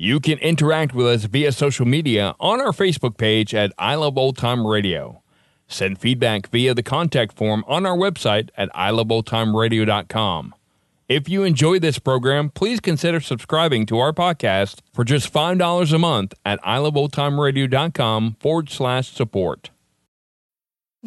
You can interact with us via social media on our Facebook page at I Love Old Time Radio. Send feedback via the contact form on our website at iloveoldtimeradio.com. If you enjoy this program, please consider subscribing to our podcast for just $5 a month at iloveoldtimeradio.com/support.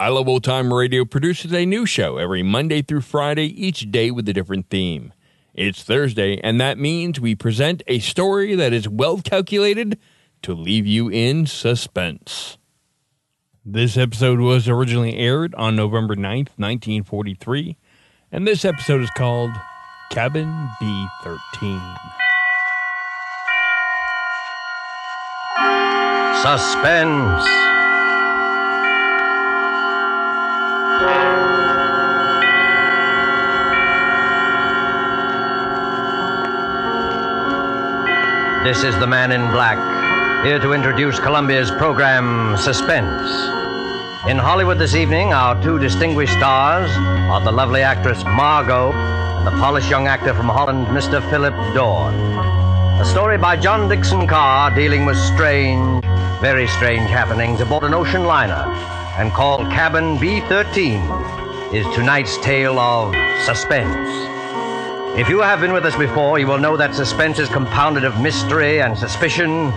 I Love Old Time Radio produces a new show every Monday through Friday, each day with a different theme. It's Thursday, and that means we present a story that is well calculated to leave you in suspense. This episode was originally aired on November 9th, 1943, and this episode is called Cabin B-13. Suspense. This is the Man in Black, here to introduce Columbia's program, Suspense. In Hollywood this evening, our two distinguished stars are the lovely actress Margot and the polished young actor from Holland, Mr. Philip Dorn. A story by John Dixon Carr dealing with strange, very strange happenings aboard an ocean liner and called Cabin B-13 is tonight's tale of Suspense. If you have been with us before, you will know that suspense is compounded of mystery and suspicion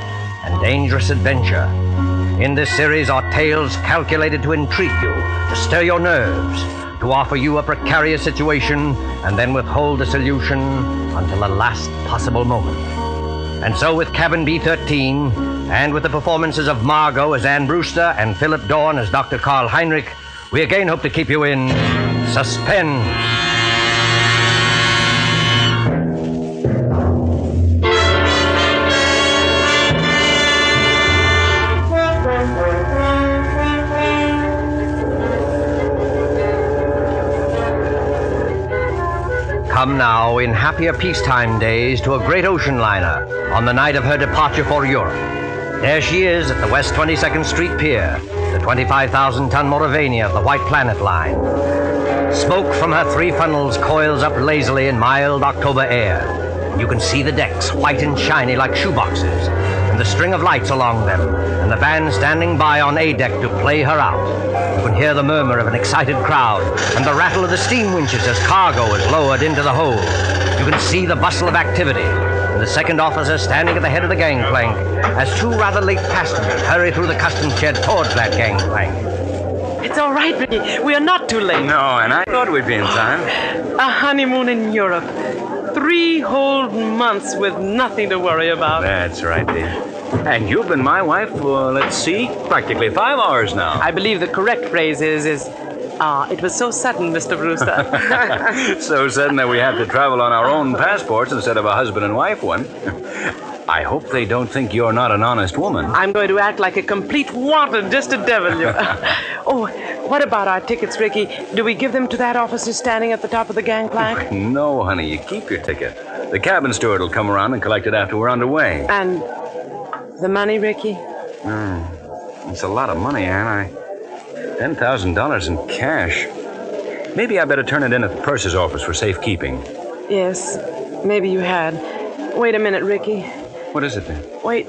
and dangerous adventure. In this series are tales calculated to intrigue you, to stir your nerves, to offer you a precarious situation, and then withhold the solution until the last possible moment. And so with Cabin B-13, and with the performances of Margot as Anne Brewster and Philip Dorn as Dr. Karl Heinrich, we again hope to keep you in suspense. Come now, in happier peacetime days, to a great ocean liner on the night of her departure for Europe. There she is at the West 22nd Street Pier, the 25,000-ton Moravania of the White Planet Line. Smoke from her three funnels coils up lazily in mild October air. You can see the decks, white and shiny like shoeboxes, and the string of lights along them, and the band standing by on A deck to play her out. You can hear the murmur of an excited crowd and the rattle of the steam winches as cargo is lowered into the hold. You can see the bustle of activity, and the second officer standing at the head of the gangplank as two rather late passengers hurry through the customs shed towards that gangplank. It's all right, Ricky. We are not too late. No, and I thought we'd be in time. A honeymoon in Europe. 3 whole months with nothing to worry about. That's right, dear. And you've been my wife for, practically 5 hours now. I believe the correct phrase is, it was so sudden, Mr. Brewster. So sudden that we have to travel on our own passports instead of a husband and wife one. I hope they don't think you're not an honest woman. I'm going to act like a complete wanton just to devil you. Oh, what about our tickets, Ricky? Do we give them to that officer standing at the top of the gangplank? No, honey, you keep your ticket. The cabin steward will come around and collect it after we're underway. And the money, Ricky? It's a lot of money, Anne. $10,000 in cash. Maybe I better turn it in at the purser's office for safekeeping. Yes, maybe you had. Wait a minute, Ricky. What is it, then? Wait.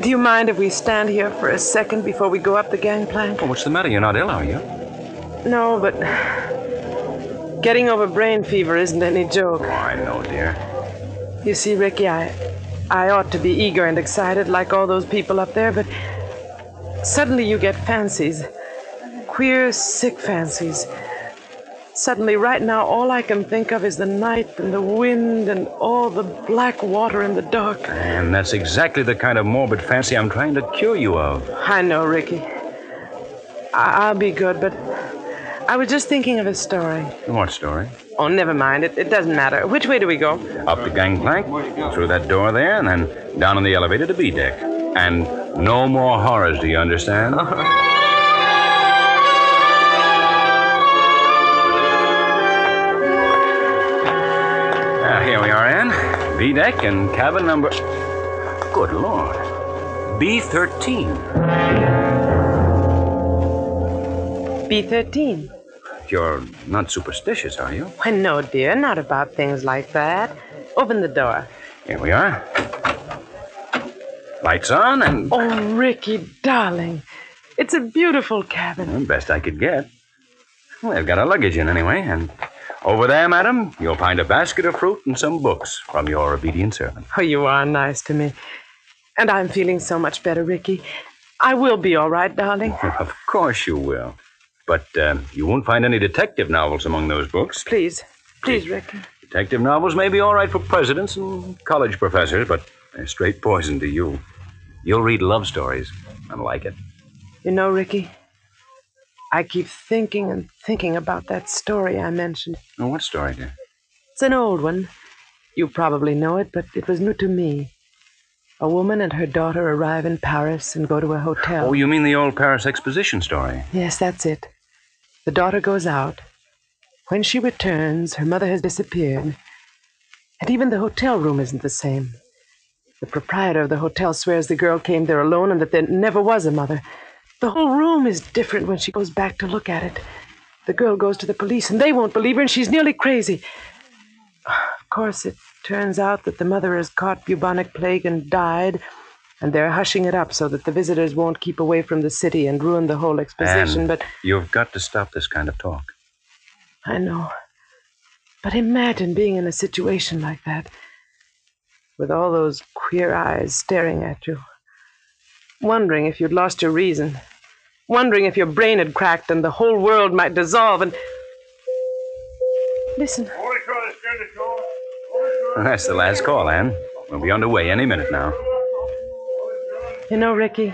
Do you mind if we stand here for a second before we go up the gangplank? Well, what's the matter? You're not ill, are you? No, but getting over brain fever isn't any joke. Oh, I know, dear. You see, Ricky, I I ought to be eager and excited like all those people up there, but suddenly you get fancies, queer, sick fancies. Suddenly, right now, all I can think of is the night and the wind and all the black water and the dark. And that's exactly the kind of morbid fancy I'm trying to cure you of. I know, Ricky. I'll be good, but I was just thinking of a story. What story? Oh, never mind. It doesn't matter. Which way do we go? Up the gangplank, through that door there, and then down on the elevator to B deck. And no more horrors, do you understand? Here we are, Ann. B deck and cabin number... Good Lord. B-13. B-13. You're not superstitious, are you? Why, no, dear, not about things like that. Open the door. Here we are. Lights on and... Oh, Ricky, darling. It's a beautiful cabin. Well, best I could get. Well, they've got our luggage in anyway, and over there, madam, you'll find a basket of fruit and some books from your obedient servant. Oh, you are nice to me. And I'm feeling so much better, Ricky. I will be all right, darling. Well, of course you will. But you won't find any detective novels among those books. Please, Ricky. Detective novels may be all right for presidents and college professors, but they're straight poison to you. You'll read love stories. I like it. You know, Ricky, I keep thinking and thinking about that story I mentioned. Oh, what story, dear? It's an old one. You probably know it, but it was new to me. A woman and her daughter arrive in Paris and go to a hotel. Oh, you mean the old Paris exposition story? Yes, that's it. The daughter goes out. When she returns, her mother has disappeared. And even the hotel room isn't the same. The proprietor of the hotel swears the girl came there alone and that there never was a mother. The whole room is different when she goes back to look at it. The girl goes to the police and they won't believe her and she's nearly crazy. Of course, it turns out that the mother has caught bubonic plague and died, and they're hushing it up so that the visitors won't keep away from the city and ruin the whole exposition, but... You've got to stop this kind of talk. I know. But imagine being in a situation like that, with all those queer eyes staring at you, wondering if you'd lost your reason, wondering if your brain had cracked and the whole world might dissolve and... Listen. Well, that's the last call, Ann. We'll be underway any minute now. You know, Ricky,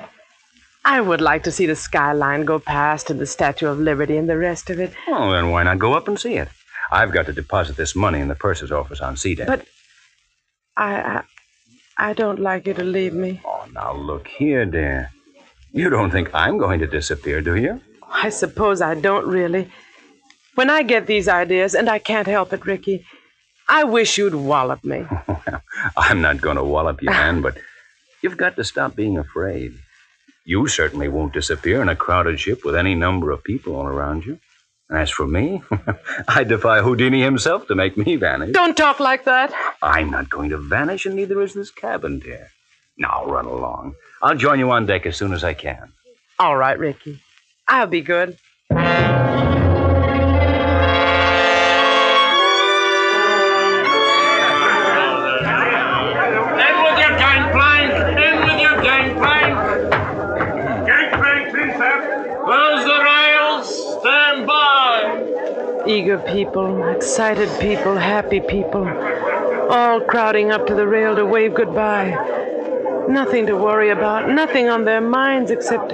I would like to see the skyline go past and the Statue of Liberty and the rest of it. Well, then why not go up and see it? I've got to deposit this money in the purser's office on C-Deck. But I don't like you to leave me. Oh, now look here, dear. You don't think I'm going to disappear, do you? I suppose I don't really. When I get these ideas, and I can't help it, Ricky, I wish you'd wallop me. I'm not going to wallop you, Ann, but... You've got to stop being afraid. You certainly won't disappear in a crowded ship with any number of people all around you. And as for me, I defy Houdini himself to make me vanish. Don't talk like that. I'm not going to vanish, and neither is this cabin, dear. Now, run along. I'll join you on deck as soon as I can. All right, Ricky. I'll be good. Eager people, excited people, happy people, all crowding up to the rail to wave goodbye. Nothing to worry about, nothing on their minds except...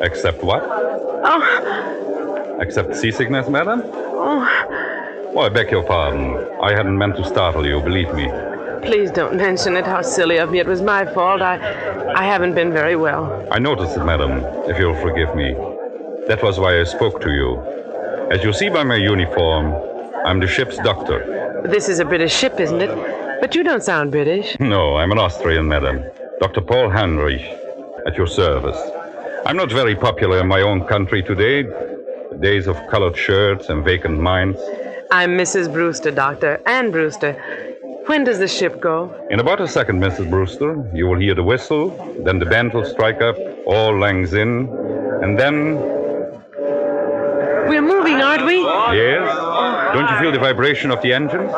Except what? Oh. Except seasickness, madam? Oh. Well, I beg your pardon. I hadn't meant to startle you, believe me. Please don't mention it. How silly of me. It was my fault. I haven't been very well. I noticed it, madam, if you'll forgive me. That was why I spoke to you. As you see by my uniform, I'm the ship's doctor. This is a British ship, isn't it? But you don't sound British. No, I'm an Austrian, madam. Dr. Paul Heinrich, at your service. I'm not very popular in my own country today. The days of colored shirts and vacant minds. I'm Mrs. Brewster, Doctor. Anne Brewster. When does the ship go? In about a second, Mrs. Brewster. You will hear the whistle, then the band will strike up, all lang syne, and then... We're moving, aren't we? Yes. Don't you feel the vibration of the engine?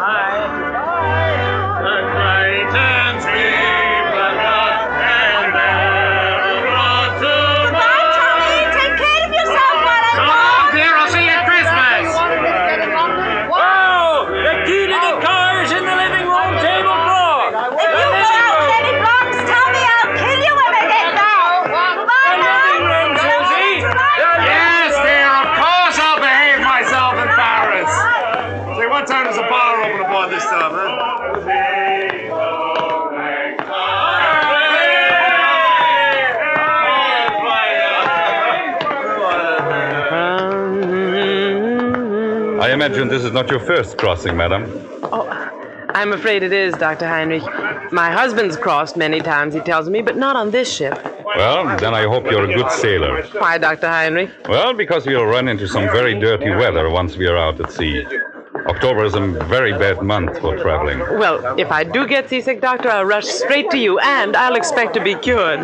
wide open applaud this time, huh? I imagine this is not your first crossing, madam. Oh, I'm afraid it is, Dr. Heinrich. My husband's crossed many times, he tells me, but not on this ship. Well, then I hope you're a good sailor. Why, Dr. Heinrich? Well, because we'll run into some very dirty weather once we are out at sea. October is a very bad month for traveling. Well, if I do get seasick, Doctor, I'll rush straight to you, and I'll expect to be cured.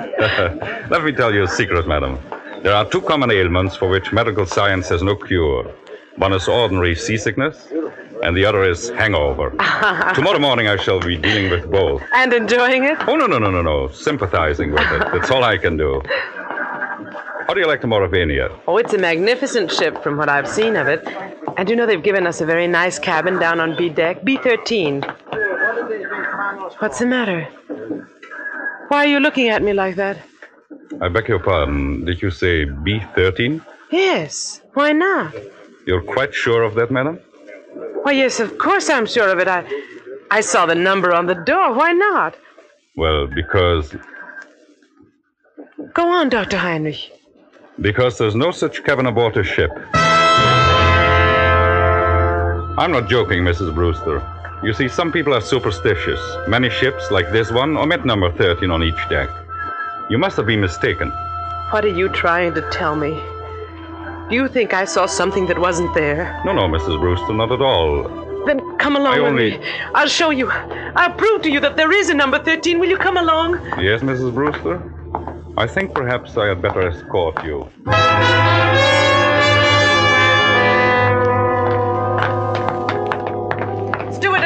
Let me tell you a secret, madam. There are two common ailments for which medical science has no cure. One is ordinary seasickness, and the other is hangover. Tomorrow morning I shall be dealing with both. And enjoying it? Oh, no. Sympathizing with it. That's all I can do. How do you like the Moravania? Oh, it's a magnificent ship from what I've seen of it. And you know they've given us a very nice cabin down on B deck, B-13. What's the matter? Why are you looking at me like that? I beg your pardon. Did you say B-13? Yes. Why not? You're quite sure of that, madam? Why, yes, of course I'm sure of it. I saw the number on the door. Why not? Well, because... Go on, Dr. Heinrich. Because there's no such cabin aboard a ship. I'm not joking, Mrs. Brewster. You see, some people are superstitious. Many ships, like this one, omit number 13 on each deck. You must have been mistaken. What are you trying to tell me? Do you think I saw something that wasn't there? No, Mrs. Brewster, not at all. Then come along with me. I'll show you. I'll prove to you that there is a number 13. Will you come along? Yes, Mrs. Brewster. I think perhaps I had better escort you.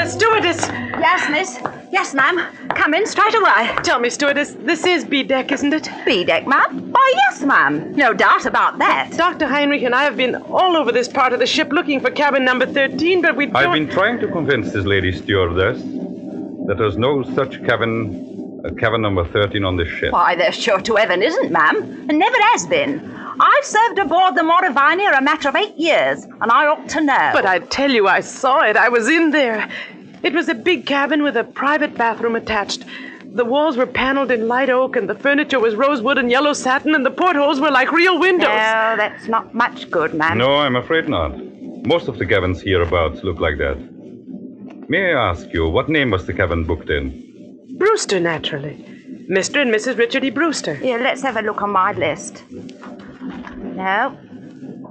Stewardess! Yes, miss. Yes, ma'am. Come in straight away. Tell me, stewardess, this is B-Deck, isn't it? B-Deck, ma'am? Why, yes, ma'am. No doubt about that. Dr. Heinrich and I have been all over this part of the ship looking for cabin number 13, but we don't... I've been trying to convince this lady stewardess that there's no such cabin number 13 on this ship. Why, there's sure to heaven isn't, ma'am. And never has been. I've served aboard the Moravania a matter of 8 years, and I ought to know. But I tell you, I saw it. I was in there. It was a big cabin with a private bathroom attached. The walls were paneled in light oak, and the furniture was rosewood and yellow satin, and the portholes were like real windows. No, that's not much good, ma'am. No, I'm afraid not. Most of the cabins hereabouts look like that. May I ask you, what name was the cabin booked in? Brewster, naturally. Mr. and Mrs. Richard E. Brewster. Yeah, let's have a look on my list. No.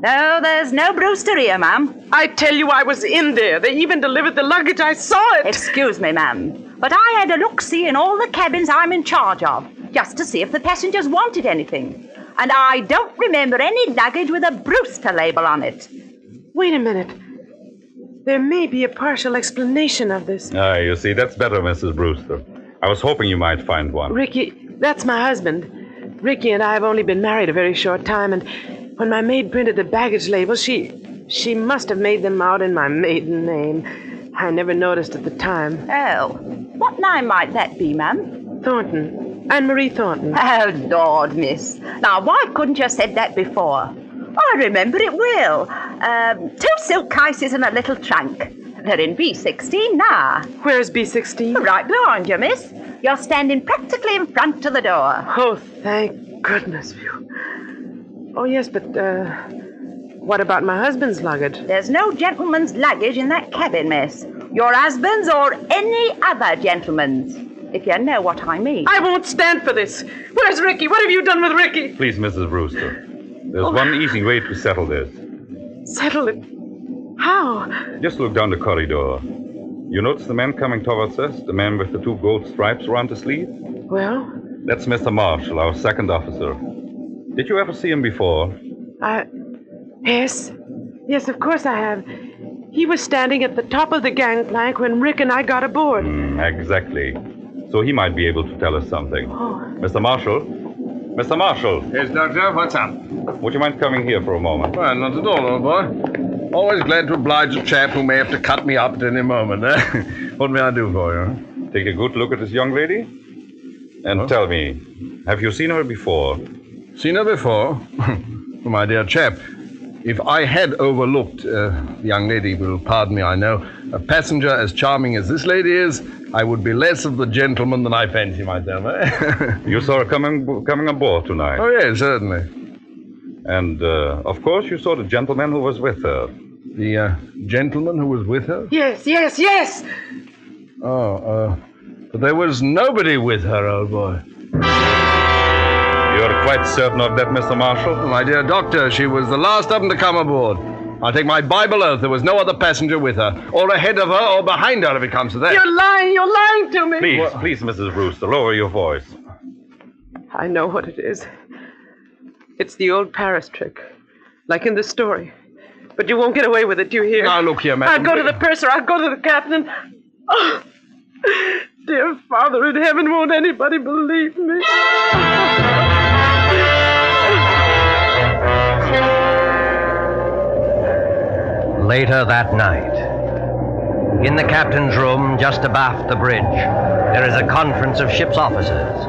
No, there's no Brewster here, ma'am. I tell you, I was in there. They even delivered the luggage. I saw it. Excuse me, ma'am, but I had a look-see in all the cabins I'm in charge of, just to see if the passengers wanted anything. And I don't remember any luggage with a Brewster label on it. Wait a minute. There may be a partial explanation of this. Ah, you see, that's better, Mrs. Brewster. I was hoping you might find one. Ricky, that's my husband. Ricky and I have only been married a very short time, and... when my maid printed the baggage labels, she must have made them out in my maiden name. I never noticed at the time. Oh, what name might that be, ma'am? Thornton. Anne-Marie Thornton. Oh, Lord, miss. Now, why couldn't you have said that before? I remember it well. 2 suitcases and a little trunk. They're in B-16 now. Where's B-16? Right behind you, miss. You're standing practically in front of the door. Oh, thank goodness for you. Oh, yes, but what about my husband's luggage? There's no gentleman's luggage in that cabin, miss. Your husband's or any other gentleman's, if you know what I mean. I won't stand for this. Where's Ricky? What have you done with Ricky? Please, Mrs. Brewster, there's one easy way to settle this. Settle it? How? Just look down the corridor. You notice the man coming towards us, the man with the 2 gold stripes around his sleeve? Well? That's Mr. Marshall, our second officer. Did you ever see him before? Yes. Yes, of course I have. He was standing at the top of the gangplank when Rick and I got aboard. Exactly. So he might be able to tell us something. Oh. Mr. Marshall? Mr. Marshall? Yes, Doctor? What's up? Would you mind coming here for a moment? Well, not at all, old boy. Always glad to oblige a chap who may have to cut me up at any moment. Eh? What may I do for you? Take a good look at this young lady. And tell me, have you seen her before? Seen her before? My dear chap, If I had overlooked, the young lady will pardon me, I know, a passenger as charming as this lady is, I would be less of the gentleman than I fancy myself. You saw her coming aboard tonight? Oh, yes, certainly. And, of course, you saw the gentleman who was with her. The gentleman who was with her? Yes! Oh, but there was nobody with her, old boy. You're quite certain of that, Mr. Marshall? My dear doctor, she was the last of them to come aboard. I'll take my Bible oath there was no other passenger with her, or ahead of her, or behind her, if it comes to that. You're lying to me. Please, well, please, Mrs. Brewster, lower your voice. I know what it is. It's the old Paris trick, like in the story. But you won't get away with it, do you hear? Now, look here, madam. I'll go to the purser, I'll go to the captain. Oh, dear Father in heaven, won't anybody believe me? Later that night, in the captain's room just abaft the bridge, there is a conference of ship's officers.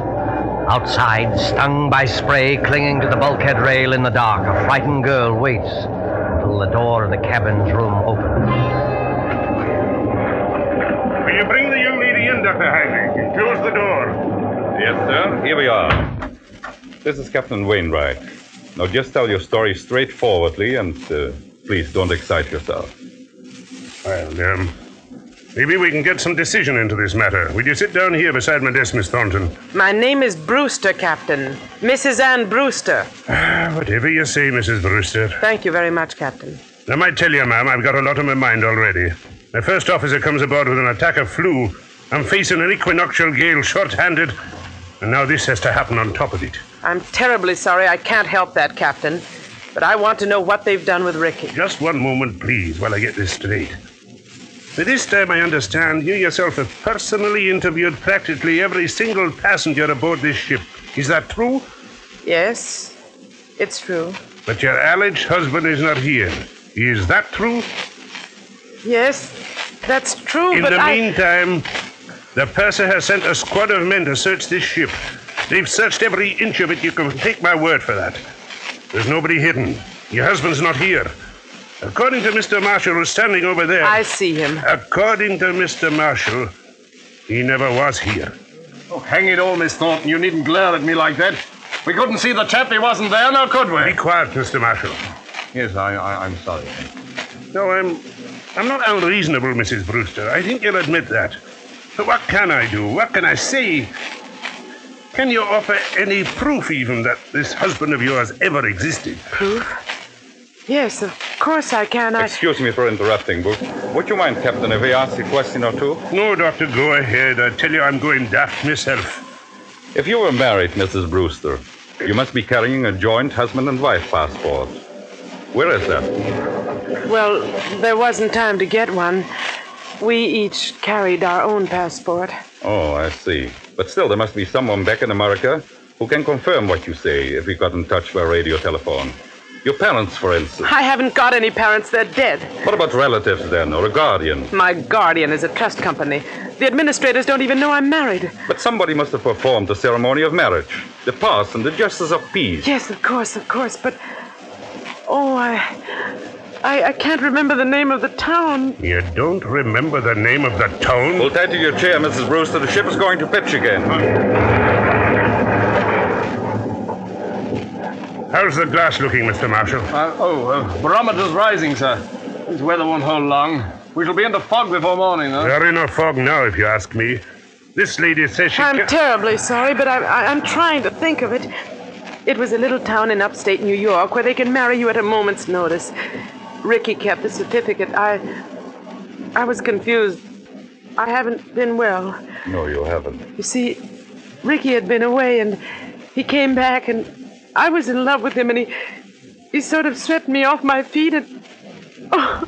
Outside, stung by spray, clinging to the bulkhead rail in the dark, a frightened girl waits until the door of the cabin's room opens. Will you bring the young lady in, Dr. Heinrich, and close the door? Yes, sir. Here we are. This is Captain Wainwright. Now, just tell your story straightforwardly, and please don't excite yourself. Well, maybe we can get some decision into this matter. Will you sit down here beside my desk, Miss Thornton? My name is Brewster, Captain. Mrs. Ann Brewster. Whatever you say, Mrs. Brewster. Thank you very much, Captain. I might tell you, ma'am, I've got a lot on my mind already. My first officer comes aboard with an attack of flu. I'm facing an equinoctial gale short-handed, and now this has to happen on top of it. I'm terribly sorry I can't help that, Captain, but I want to know what they've done with Ricky. Just one moment, please, while I get this straight. By this time, I understand, you yourself have personally interviewed practically every single passenger aboard this ship. Is that true? Yes, it's true. But your alleged husband is not here. Is that true? Yes, that's true, In the meantime, the purser has sent a squad of men to search this ship. They've searched every inch of it. You can take my word for that. There's nobody hidden. Your husband's not here. According to Mr. Marshall, who's standing over there... I see him. According to Mr. Marshall, he never was here. Oh, hang it all, Miss Thornton. You needn't glare at me like that. We couldn't see the chap. He wasn't there, now could we? Be quiet, Mr. Marshall. Yes, I'm sorry. No, I'm not unreasonable, Mrs. Brewster. I think you'll admit that. But what can I do? What can I say? Can you offer any proof, even, that this husband of yours ever existed? Proof? Yes, of course I can. Excuse me for interrupting, but would you mind, Captain, if I ask a question or two? No, Doctor, go ahead. I tell you, I'm going daft myself. If you were married, Mrs. Brewster, you must be carrying a joint husband and wife passport. Where is that? Well, there wasn't time to get one. We each carried our own passport. Oh, I see. But still, there must be someone back in America who can confirm what you say if we got in touch by radio telephone. Your parents, for instance. I haven't got any parents. They're dead. What about relatives, then, or a guardian? My guardian is a trust company. The administrators don't even know I'm married. But somebody must have performed the ceremony of marriage. The parson, the justice of peace. Yes, of course, but... Oh, I can't remember the name of the town. You don't remember the name of the town? Hold tight to your chair, Mrs. Brewster. The ship is going to pitch again. How's the glass looking, Mr. Marshall? Barometer's rising, sir. This weather won't hold long. We shall be in the fog before morning, though. You're in a fog now, if you ask me. This lady says she... I'm terribly sorry, but I'm trying to think of it. It was a little town in upstate New York where they can marry you at a moment's notice. Ricky kept the certificate. I was confused. I haven't been well. No, you haven't. You see, Ricky had been away, and he came back, and... I was in love with him, and he sort of swept me off my feet, and... Oh,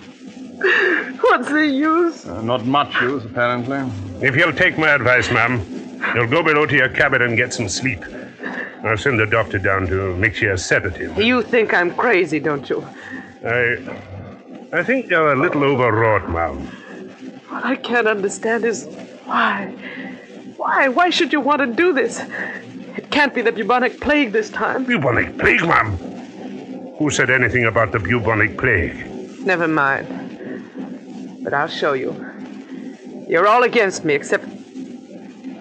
what's the use? Not much use, apparently. If you'll take my advice, ma'am, you'll go below to your cabin and get some sleep. I'll send the doctor down to mix you a sedative. You think I'm crazy, don't you? I think you're a little overwrought, ma'am. What I can't understand is why. Why should you want to do this? It can't be the bubonic plague this time. Bubonic plague, ma'am? Who said anything about the bubonic plague? Never mind. But I'll show you. You're all against me, except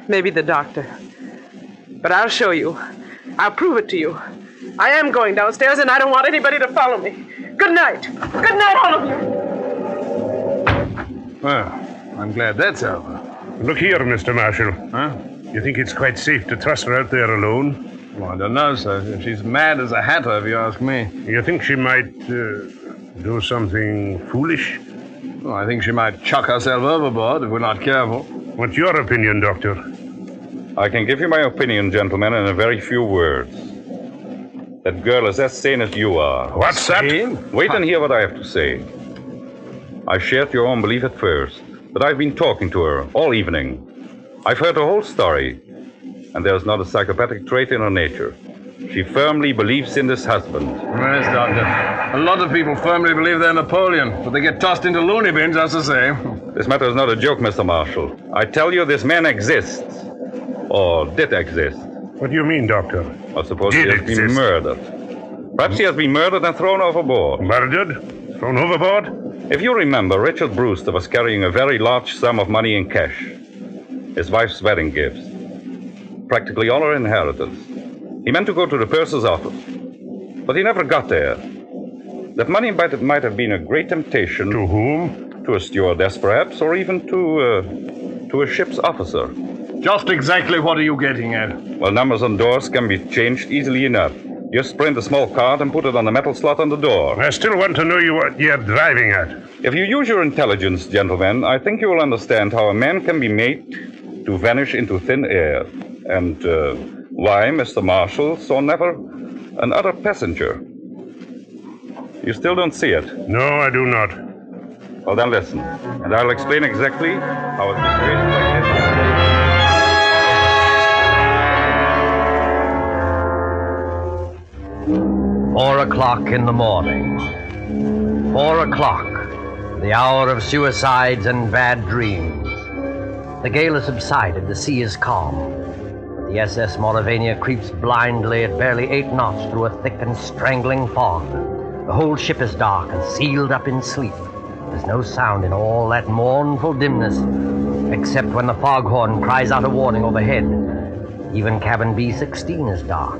maybe the doctor. But I'll show you. I'll prove it to you. I am going downstairs, and I don't want anybody to follow me. Good night. Good night, all of you. Well, I'm glad that's over. Look here, Mr. Marshall. Huh? You think it's quite safe to trust her out there alone? Well, I don't know, sir. She's mad as a hatter, if you ask me. You think she might do something foolish? Well, I think she might chuck herself overboard if we're not careful. What's your opinion, Doctor? I can give you my opinion, gentlemen, in a very few words. That girl is as sane as you are. What's sane? That? Wait and hear what I have to say. I shared your own belief at first, but I've been talking to her all evening. I've heard her whole story, and there's not a psychopathic trait in her nature. She firmly believes in this husband. Yes, Doctor. A lot of people firmly believe they're Napoleon, but they get tossed into loony bins, that's the same. This matter is not a joke, Mr. Marshall. I tell you, this man exists. Or did exist. What do you mean, Doctor? I suppose he has been murdered. Perhaps he has been murdered and thrown overboard. Murdered? Thrown overboard? If you remember, Richard Brewster was carrying a very large sum of money in cash. His wife's wedding gifts. Practically all her inheritance. He meant to go to the purser's office. But he never got there. That money might have been a great temptation. To whom? To a stewardess, perhaps, or even to a ship's officer. Just exactly what are you getting at? Well, numbers on doors can be changed easily enough. Just print a small card and put it on the metal slot on the door. I still want to know what you're driving at. If you use your intelligence, gentlemen, I think you will understand how a man can be made to vanish into thin air. And why Mr. Marshall saw never another passenger. You still don't see it? No, I do not. Well, then listen, and I'll explain exactly how it was created like this. Four o'clock in the morning. 4 o'clock, the hour of suicides and bad dreams. The gale has subsided, the sea is calm. But the SS Moravania creeps blindly at barely 8 knots through a thick and strangling fog. The whole ship is dark and sealed up in sleep. There's no sound in all that mournful dimness, except when the foghorn cries out a warning overhead. Even cabin B-13 is dark.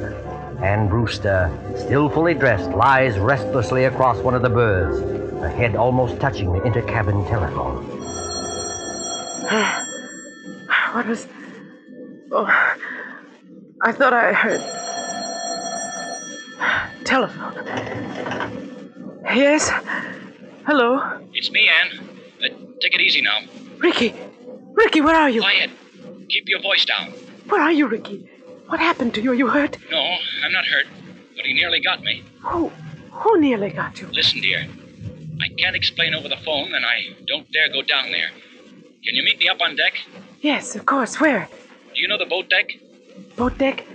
And Brewster, still fully dressed, lies restlessly across one of the berths, her head almost touching the inter-cabin telephone. What was... Oh, I thought I heard... Telephone. Yes? Hello? It's me, Ann. Take it easy now. Ricky! Ricky, where are you? Quiet. Keep your voice down. Where are you, Ricky? What happened to you? Are you hurt? No, I'm not hurt, but he nearly got me. Who nearly got you? Listen, dear. I can't explain over the phone, and I don't dare go down there. Can you meet me up on deck? Yes, of course. Where? Do you know the boat deck? Boat deck?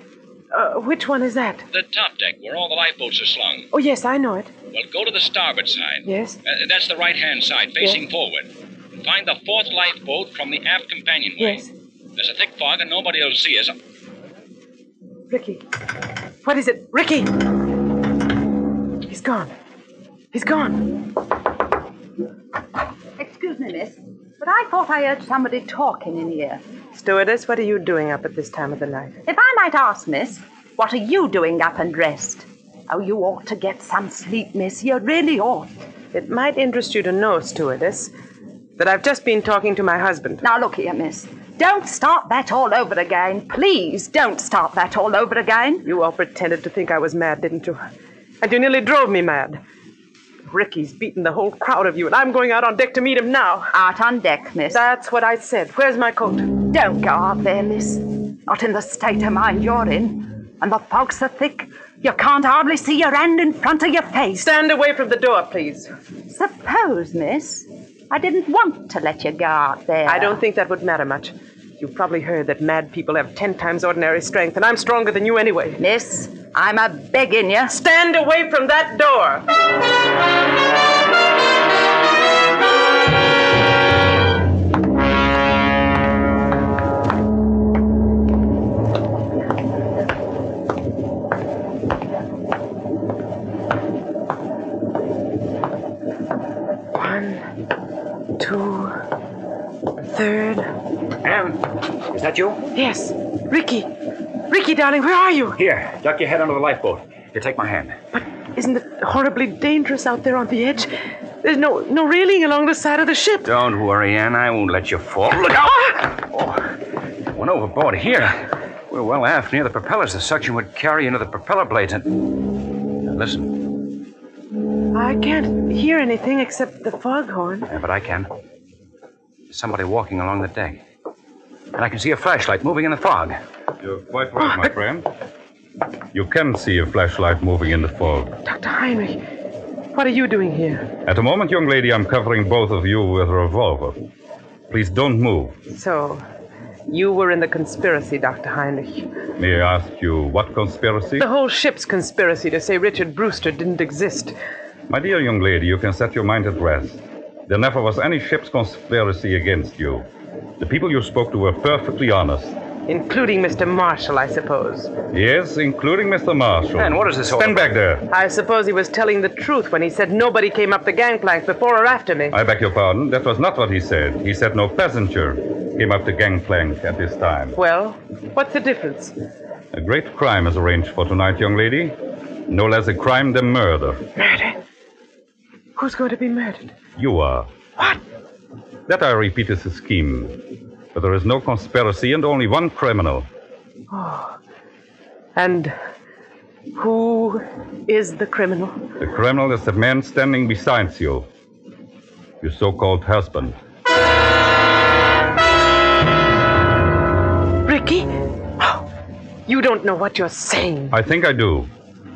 Which one is that? The top deck, where all the lifeboats are slung. Oh, yes, I know it. Well, go to the starboard side. Yes? That's the right-hand side, facing forward. Find the fourth lifeboat from the aft companionway. Yes. There's a thick fog, and nobody will see us. Ricky. What is it? Ricky! He's gone. He's gone. Excuse me, miss, but I thought I heard somebody talking in here. Stewardess, what are you doing up at this time of the night? If I might ask, miss, what are you doing up and dressed? Oh, you ought to get some sleep, miss. You really ought. It might interest you to know, stewardess, that I've just been talking to my husband. Now, look here, miss. Don't start that all over again. Please don't start that all over again. You all pretended to think I was mad, didn't you? And you nearly drove me mad. Ricky's beaten the whole crowd of you, and I'm going out on deck to meet him now. Out on deck, miss. That's what I said. Where's my coat? Don't go out there, miss. Not in the state of mind you're in. And the fog's so thick, you can't hardly see your hand in front of your face. Stand away from the door, please. Suppose, miss... I didn't want to let you go out there. I don't think that would matter much. You've probably heard that mad people have 10 times ordinary strength, and I'm stronger than you anyway. Miss, I'm a-begging you. Stand away from that door. 23rd. Ann, is that you? Yes. Ricky. Ricky, darling, where are you? Here, duck your head under the lifeboat. You take my hand. But isn't it horribly dangerous out there on the edge? There's no railing along the side of the ship. Don't worry, Ann. I won't let you fall. Look out! Oh, went overboard here. We're well aft near the propellers. The suction would carry into the propeller blades and... Now, listen. I can't hear anything except the foghorn. Yeah, but I can. There's somebody walking along the deck. And I can see a flashlight moving in the fog. You're quite right, my friend. You can see a flashlight moving in the fog. Dr. Heinrich... what are you doing here? At the moment, young lady, I'm covering both of you with a revolver. Please don't move. So, you were in the conspiracy, Dr. Heinrich. May I ask you what conspiracy? The whole ship's conspiracy to say Richard Brewster didn't exist. My dear young lady, you can set your mind at rest. There never was any ship's conspiracy against you. The people you spoke to were perfectly honest. Including Mr. Marshall, I suppose. Yes, including Mr. Marshall. And what is this? Stand back there. I suppose he was telling the truth when he said nobody came up the gangplank before or after me. I beg your pardon. That was not what he said. He said no passenger came up the gangplank at this time. Well, what's the difference? A great crime is arranged for tonight, young lady. No less a crime than murder. Murder? Who's going to be murdered? You are. What? That, I repeat, is a scheme. But there is no conspiracy and only one criminal. Oh. And who is the criminal? The criminal is the man standing beside you. Your so-called husband. Ricky? Oh, you don't know what you're saying. I think I do.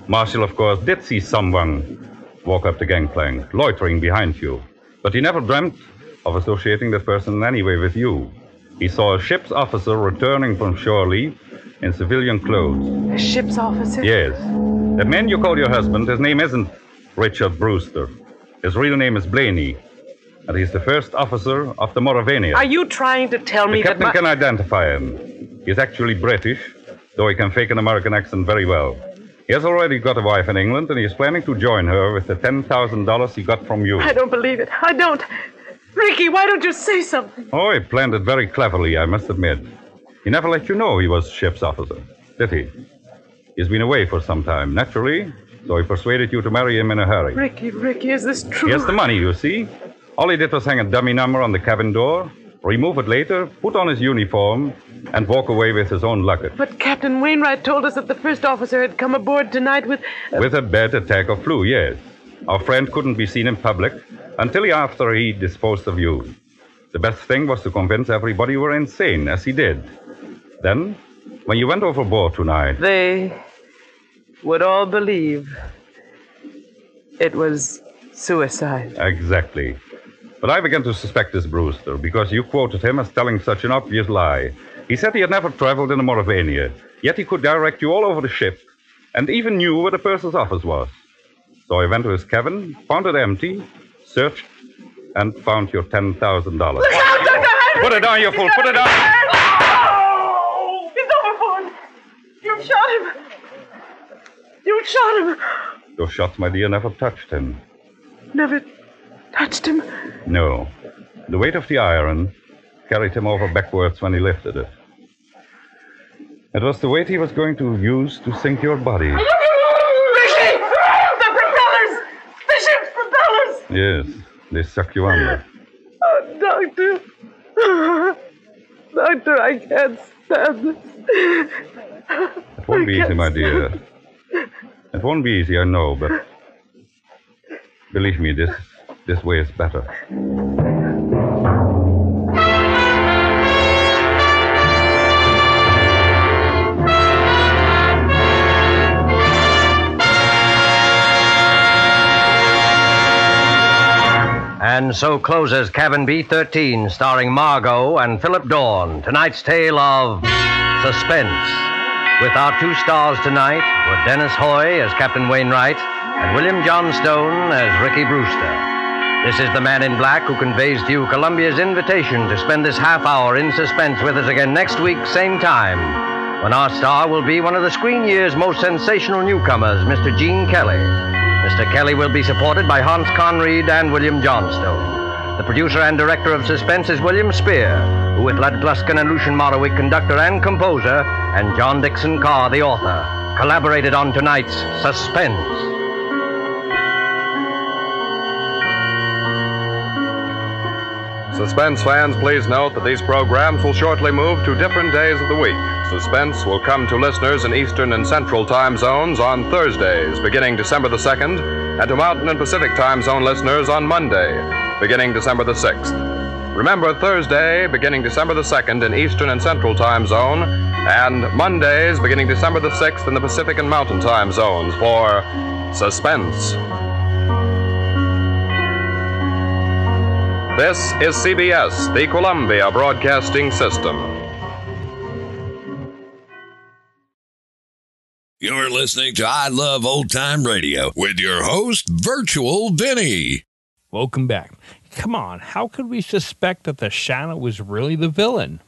Marshall, of course, did see someone walk up the gangplank, loitering behind you. But he never dreamt of associating that person in any way with you. He saw a ship's officer returning from shore leave in civilian clothes. A ship's officer? Yes. The man you call your husband, his name isn't Richard Brewster. His real name is Blaney. And he's the first officer of the Moravania. Are you trying to tell me that... The captain can identify him. He's actually British, though he can fake an American accent very well. He has already got a wife in England, and he's planning to join her with the $10,000 he got from you. I don't believe it. I don't... Ricky, why don't you say something? Oh, he planned it very cleverly, I must admit. He never let you know he was ship's officer, did he? He's been away for some time, naturally, so he persuaded you to marry him in a hurry. Ricky, is this true? He has the money, you see. All he did was hang a dummy number on the cabin door, remove it later, put on his uniform, and walk away with his own luggage. But Captain Wainwright told us that the first officer had come aboard tonight with... With a bad attack of flu, yes. Our friend couldn't be seen in public until after he disposed of you. The best thing was to convince everybody you were insane, as he did. Then, when you went overboard tonight... They would all believe it was suicide. Exactly. But I began to suspect this Brewster, because you quoted him as telling such an obvious lie. He said he had never traveled in the Moravania, yet he could direct you all over the ship, and even knew where the purser's office was. So I went to his cabin, found it empty, searched, and found your $10,000. Look out, Dr. Henry! Put it down, you fool! Put it down! Oh! He's overboard! You shot him! You shot him! Your shots, my dear, never touched him. Never touched him? No. The weight of the iron carried him over backwards when he lifted it. It was the weight he was going to use to sink your body. Yes, they suck you under. Oh, Doctor. Doctor, I can't stand this. It won't be easy, my dear. It won't be easy, I know, but... believe me, this way is better. And so closes Cabin B-13, starring Margot and Philip Dorn. Tonight's tale of Suspense. With our two stars tonight were Dennis Hoy as Captain Wainwright and William Johnstone as Ricky Brewster. This is the man in black who conveys to you Columbia's invitation to spend this half hour in suspense with us again next week, same time, when our star will be one of the screen year's most sensational newcomers, Mr. Gene Kelly. Mr. Kelly will be supported by Hans Conried and William Johnstone. The producer and director of Suspense is William Spear, who with Lud Gluskin and Lucian Morrowick, conductor and composer, and John Dixon Carr, the author, collaborated on tonight's Suspense. Suspense fans, please note that these programs will shortly move to different days of the week. Suspense will come to listeners in Eastern and Central time zones on Thursdays, beginning December the 2nd, and to Mountain and Pacific time zone listeners on Monday, beginning December the 6th. Remember, Thursday, beginning December the 2nd in Eastern and Central time zone, and Mondays, beginning December the 6th in the Pacific and Mountain time zones for Suspense. This is CBS, the Columbia Broadcasting System. You're listening to I Love Old Time Radio with your host, Virtual Vinny. Welcome back. Come on, how could we suspect that the Shadow was really the villain?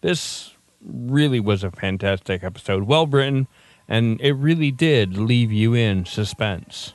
This really was a fantastic episode, well written, and it really did leave you in suspense.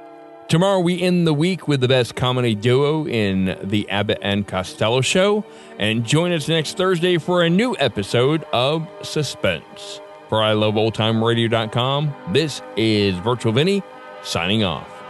Tomorrow we end the week with the best comedy duo in the Abbott and Costello show. And join us next Thursday for a new episode of Suspense. For iloveoldtimeradio.com, this is Virtual Vinny signing off.